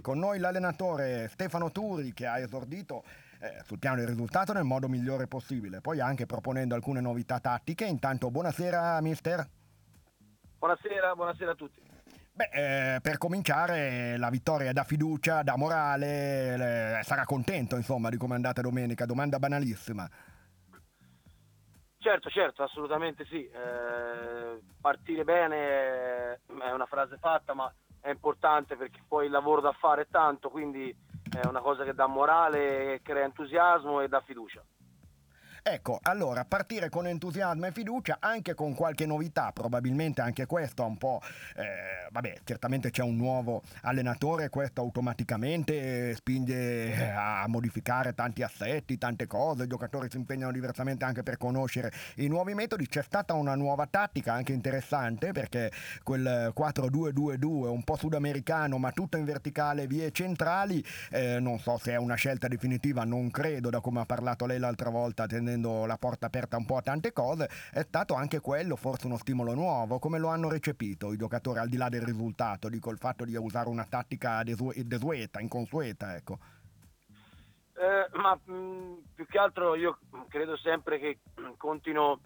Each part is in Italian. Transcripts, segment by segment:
Con noi l'allenatore Stefano Turi, che ha esordito sul piano del risultato nel modo migliore possibile, poi anche proponendo alcune novità tattiche. Intanto buonasera mister. Buonasera a tutti. Beh, per cominciare, la vittoria dà fiducia, dà morale, sarà contento insomma di come è andata domenica, domanda banalissima. Certo, assolutamente sì, partire bene è una frase fatta, ma è importante perché poi il lavoro da fare è tanto, quindi è una cosa che dà morale, crea entusiasmo e dà fiducia. Ecco, allora, partire con entusiasmo e fiducia, anche con qualche novità, probabilmente anche questo un po', certamente c'è un nuovo allenatore, questo automaticamente spinge a modificare tanti assetti, tante cose, i giocatori si impegnano diversamente anche per conoscere i nuovi metodi. C'è stata una nuova tattica anche interessante, perché quel 4-2-2-2 un po' sudamericano, ma tutto in verticale, vie centrali, non so se è una scelta definitiva, non credo, da come ha parlato lei l'altra volta, la porta aperta un po' a tante cose. È stato anche quello forse uno stimolo nuovo. Come lo hanno recepito i giocatori, al di là del risultato, dico, il fatto di usare una tattica desueta, inconsueta, ecco. Più che altro io credo sempre che contino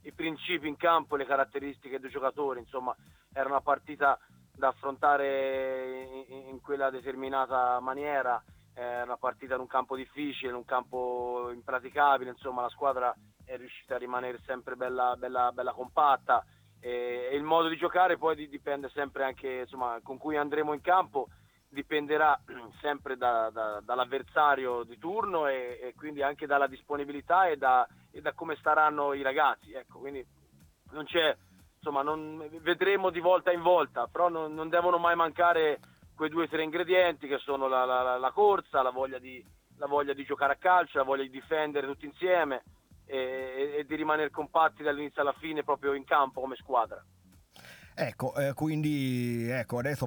i principi in campo e le caratteristiche dei giocatori, insomma era una partita da affrontare in quella determinata maniera. Era una partita in un campo difficile, in un campo impraticabile, insomma la squadra è riuscita a rimanere sempre bella compatta, e il modo di giocare poi dipende sempre anche, insomma, con cui andremo in campo dipenderà sempre dall'avversario di turno e quindi anche dalla disponibilità e da come staranno i ragazzi, ecco, quindi non c'è, insomma, vedremo di volta in volta, però non devono mai mancare quei 2 o 3 ingredienti che sono la corsa, la voglia di giocare a calcio, la voglia di difendere tutti insieme e di rimanere compatti dall'inizio alla fine proprio in campo come squadra. Ecco, quindi ecco, adesso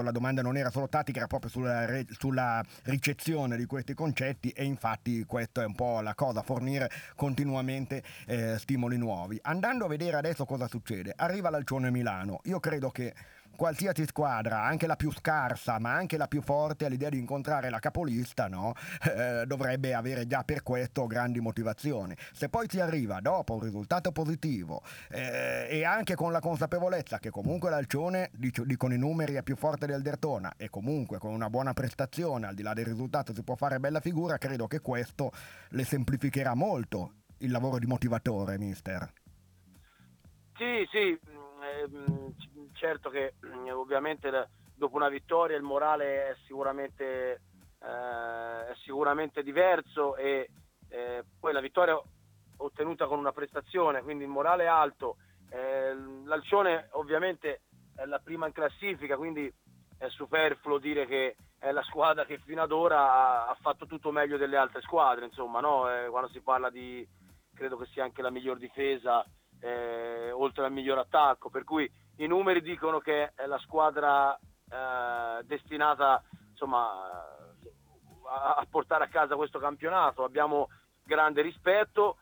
la domanda non era solo tattica, era proprio sulla ricezione di questi concetti, e infatti questa è un po' la cosa, fornire continuamente stimoli nuovi. Andando a vedere adesso cosa succede, arriva l'Alcione Milano. Io credo che qualsiasi squadra, anche la più scarsa ma anche la più forte, all'idea di incontrare la capolista, no? Dovrebbe avere già per questo grandi motivazioni. Se poi si arriva dopo un risultato positivo e anche con la consapevolezza che comunque l'Alcione, dicono i numeri, è più forte del Derthona, e comunque con una buona prestazione, al di là del risultato, si può fare bella figura, credo che questo le semplificherà molto il lavoro di motivatore, mister. Sì. Certo che ovviamente dopo una vittoria il morale è sicuramente diverso, e poi la vittoria ottenuta con una prestazione, quindi il morale è alto. L'Alcione ovviamente è la prima in classifica, quindi è superfluo dire che è la squadra che fino ad ora ha fatto tutto meglio delle altre squadre, insomma, no? Quando si parla di, credo che sia anche la miglior difesa oltre al miglior attacco, per cui i numeri dicono che è la squadra destinata, insomma, a portare a casa questo campionato. Abbiamo grande rispetto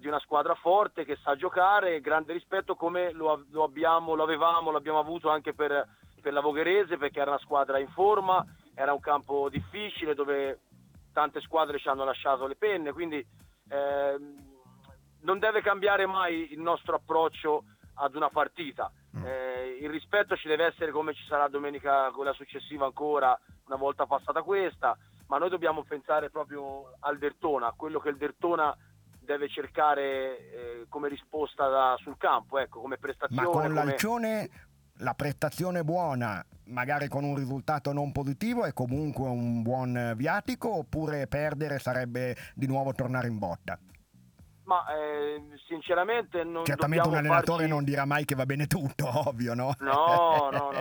di una squadra forte che sa giocare, grande rispetto come l'abbiamo avuto anche per la Vogherese, perché era una squadra in forma, era un campo difficile dove tante squadre ci hanno lasciato le penne, quindi non deve cambiare mai il nostro approccio ad una partita. Il rispetto ci deve essere, come ci sarà domenica quella successiva ancora, una volta passata questa, ma noi dobbiamo pensare proprio al Derthona, a quello che il Derthona deve cercare come risposta sul campo, ecco, come prestazione. Ma con l'Alcione la prestazione buona, magari con un risultato non positivo, è comunque un buon viatico, oppure perdere sarebbe di nuovo tornare in botta? Ma sinceramente non certamente un allenatore non dirà mai che va bene tutto, ovvio, no? No.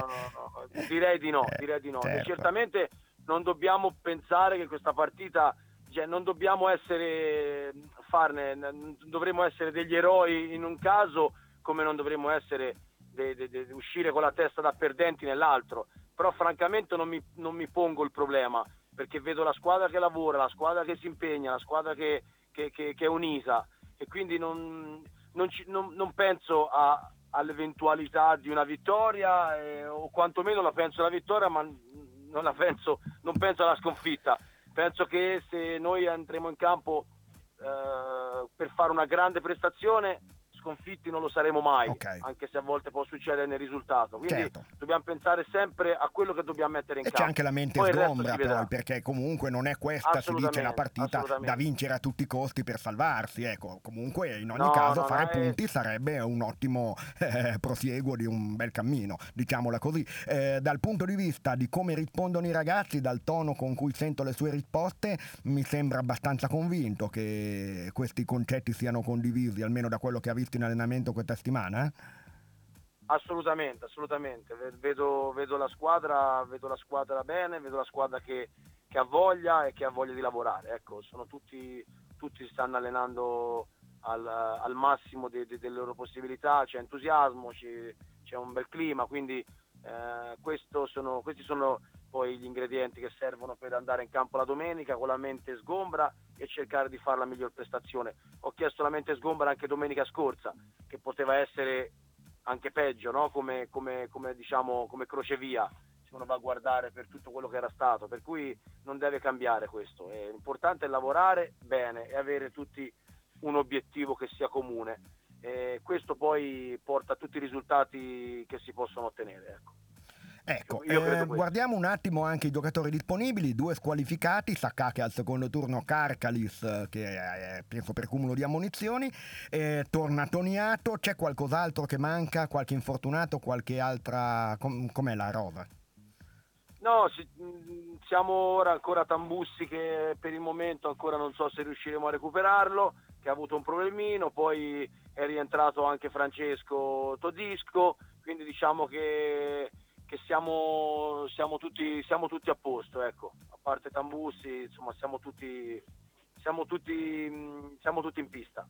Direi di no. Certo. E certamente non dobbiamo pensare che questa partita, cioè, non dobbiamo essere dovremmo essere degli eroi in un caso, come non dovremmo essere uscire con la testa da perdenti nell'altro. Però francamente non mi pongo il problema, perché vedo la squadra che lavora, la squadra che si impegna, la squadra che è unita, e quindi non penso a all'eventualità di una vittoria, o quantomeno la penso alla vittoria, ma non penso alla sconfitta. Penso che se noi andremo in campo per fare una grande prestazione, sconfitti non lo saremo mai, okay, anche se a volte può succedere nel risultato, quindi certo, dobbiamo pensare sempre a quello che dobbiamo mettere in campo. C'è anche la mente poi sgombra, però, perché comunque non è questa, si dice, la partita da vincere a tutti i costi per salvarsi, ecco. Comunque in ogni caso fare punti sarebbe un ottimo prosieguo di un bel cammino, diciamola così. Dal punto di vista di come rispondono i ragazzi, dal tono con cui sento le sue risposte, mi sembra abbastanza convinto che questi concetti siano condivisi, almeno da quello che ha visto in allenamento questa settimana? Assolutamente. Vedo la squadra bene, vedo la squadra che ha voglia e che ha voglia di lavorare. Ecco, sono tutti stanno allenando al massimo delle loro possibilità, c'è entusiasmo, c'è un bel clima, quindi questi sono poi gli ingredienti che servono per andare in campo la domenica con la mente sgombra e cercare di fare la miglior prestazione. Ho chiesto la mente sgombra anche domenica scorsa, che poteva essere anche peggio, no? Come crocevia, se uno va a guardare per tutto quello che era stato, per cui non deve cambiare questo. È importante lavorare bene e avere tutti un obiettivo che sia comune, e questo poi porta a tutti i risultati che si possono ottenere, ecco. Ecco, guardiamo un attimo anche i giocatori disponibili. 2 squalificati, Sacca che al secondo turno, Carcalis che è, penso, per cumulo di ammonizioni, torna Toniato. C'è qualcos'altro che manca? Qualche infortunato? Qualche altra? Com'è la rosa? No, siamo ora ancora Tambussi, che per il momento ancora non so se riusciremo a recuperarlo, che ha avuto un problemino, poi è rientrato anche Francesco Todisco, quindi diciamo che siamo tutti a posto, ecco, a parte Tambussi, insomma, siamo tutti in pista.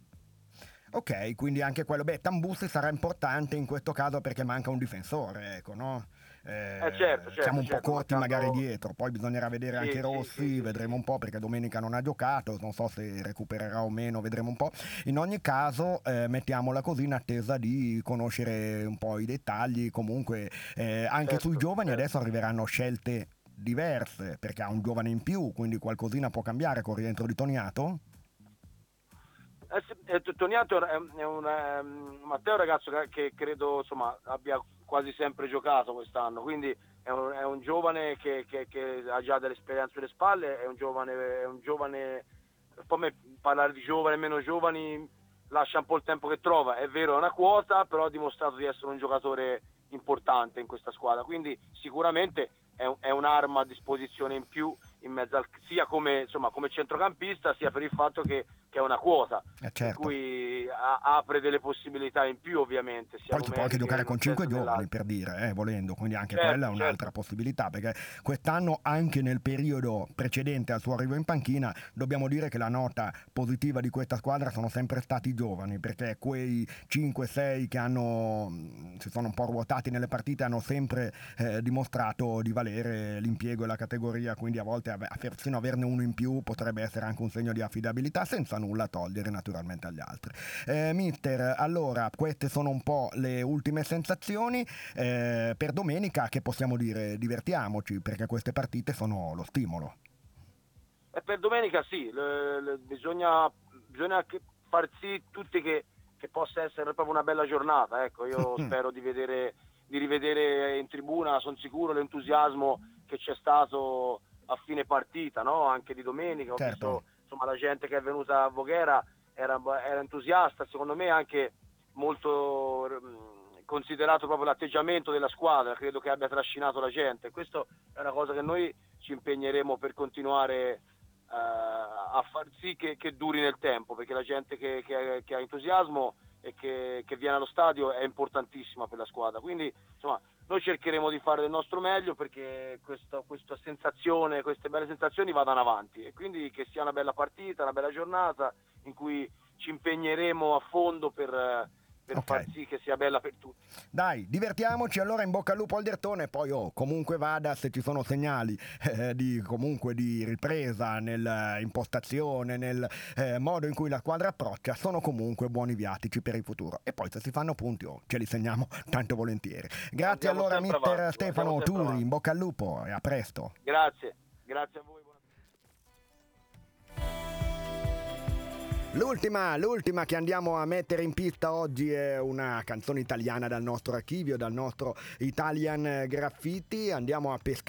Ok, quindi anche quello. Beh, Tambussi sarà importante in questo caso perché manca un difensore, ecco, no? Certo, siamo un po' corti magari dietro, poi bisognerà vedere anche Rossi, vedremo un po', perché domenica non ha giocato, non so se recupererà o meno, vedremo un po'. In ogni caso mettiamola così, in attesa di conoscere un po' i dettagli. Comunque anche sui giovani adesso arriveranno scelte diverse, perché ha un giovane in più, quindi qualcosina può cambiare col rientro di Toniato. Toniato è Matteo è un ragazzo che credo, insomma, abbia quasi sempre giocato quest'anno, quindi è un giovane che ha già dell'esperienza sulle spalle, è un giovane, poi parlare di giovane, meno giovani, lascia un po' il tempo che trova, è vero, è una quota, però ha dimostrato di essere un giocatore importante in questa squadra, quindi sicuramente è un'arma a disposizione in più in mezzo al, sia come centrocampista, sia per il fatto che è una quota, certo, per cui apre delle possibilità in più, ovviamente. Sia poi si può anche giocare con 5 giovani, per dire, volendo, quindi anche quella è un'altra possibilità, perché quest'anno, anche nel periodo precedente al suo arrivo in panchina, dobbiamo dire che la nota positiva di questa squadra sono sempre stati i giovani, perché quei 5-6 che si sono un po' ruotati nelle partite hanno sempre dimostrato di valere l'impiego e la categoria, quindi a volte persino averne uno in più potrebbe essere anche un segno di affidabilità, senza nulla togliere naturalmente agli altri. Mister, allora queste sono un po' le ultime sensazioni per domenica. Che possiamo dire? Divertiamoci, perché queste partite sono lo stimolo. E per domenica sì, bisogna far sì tutti che possa essere proprio una bella giornata, ecco. Io spero di rivedere in tribuna, sono sicuro, l'entusiasmo che c'è stato a fine partita, no? Anche di domenica, certo. Ho visto, insomma, la gente che è venuta a Voghera era entusiasta, secondo me anche molto considerato proprio l'atteggiamento della squadra, credo che abbia trascinato la gente. Questo è una cosa che noi ci impegneremo per continuare a far sì che duri nel tempo, perché la gente che ha entusiasmo e che viene allo stadio è importantissima per la squadra, quindi insomma noi cercheremo di fare del nostro meglio perché questa sensazione, queste belle sensazioni vadano avanti, e quindi che sia una bella partita, una bella giornata in cui ci impegneremo a fondo per per far sì che sia bella per tutti. Dai, divertiamoci allora, in bocca al lupo al Derthona, e poi comunque vada, se ci sono segnali di ripresa nell'impostazione, nel modo in cui la squadra approccia, sono comunque buoni viatici per il futuro, e poi se si fanno punti ce li segniamo tanto volentieri. Grazie allora mister avanti, Stefano Turi, avanti. In bocca al lupo e a presto. Grazie a voi. L'ultima che andiamo a mettere in pista oggi è una canzone italiana dal nostro archivio, dal nostro Italian Graffiti. Andiamo a pescare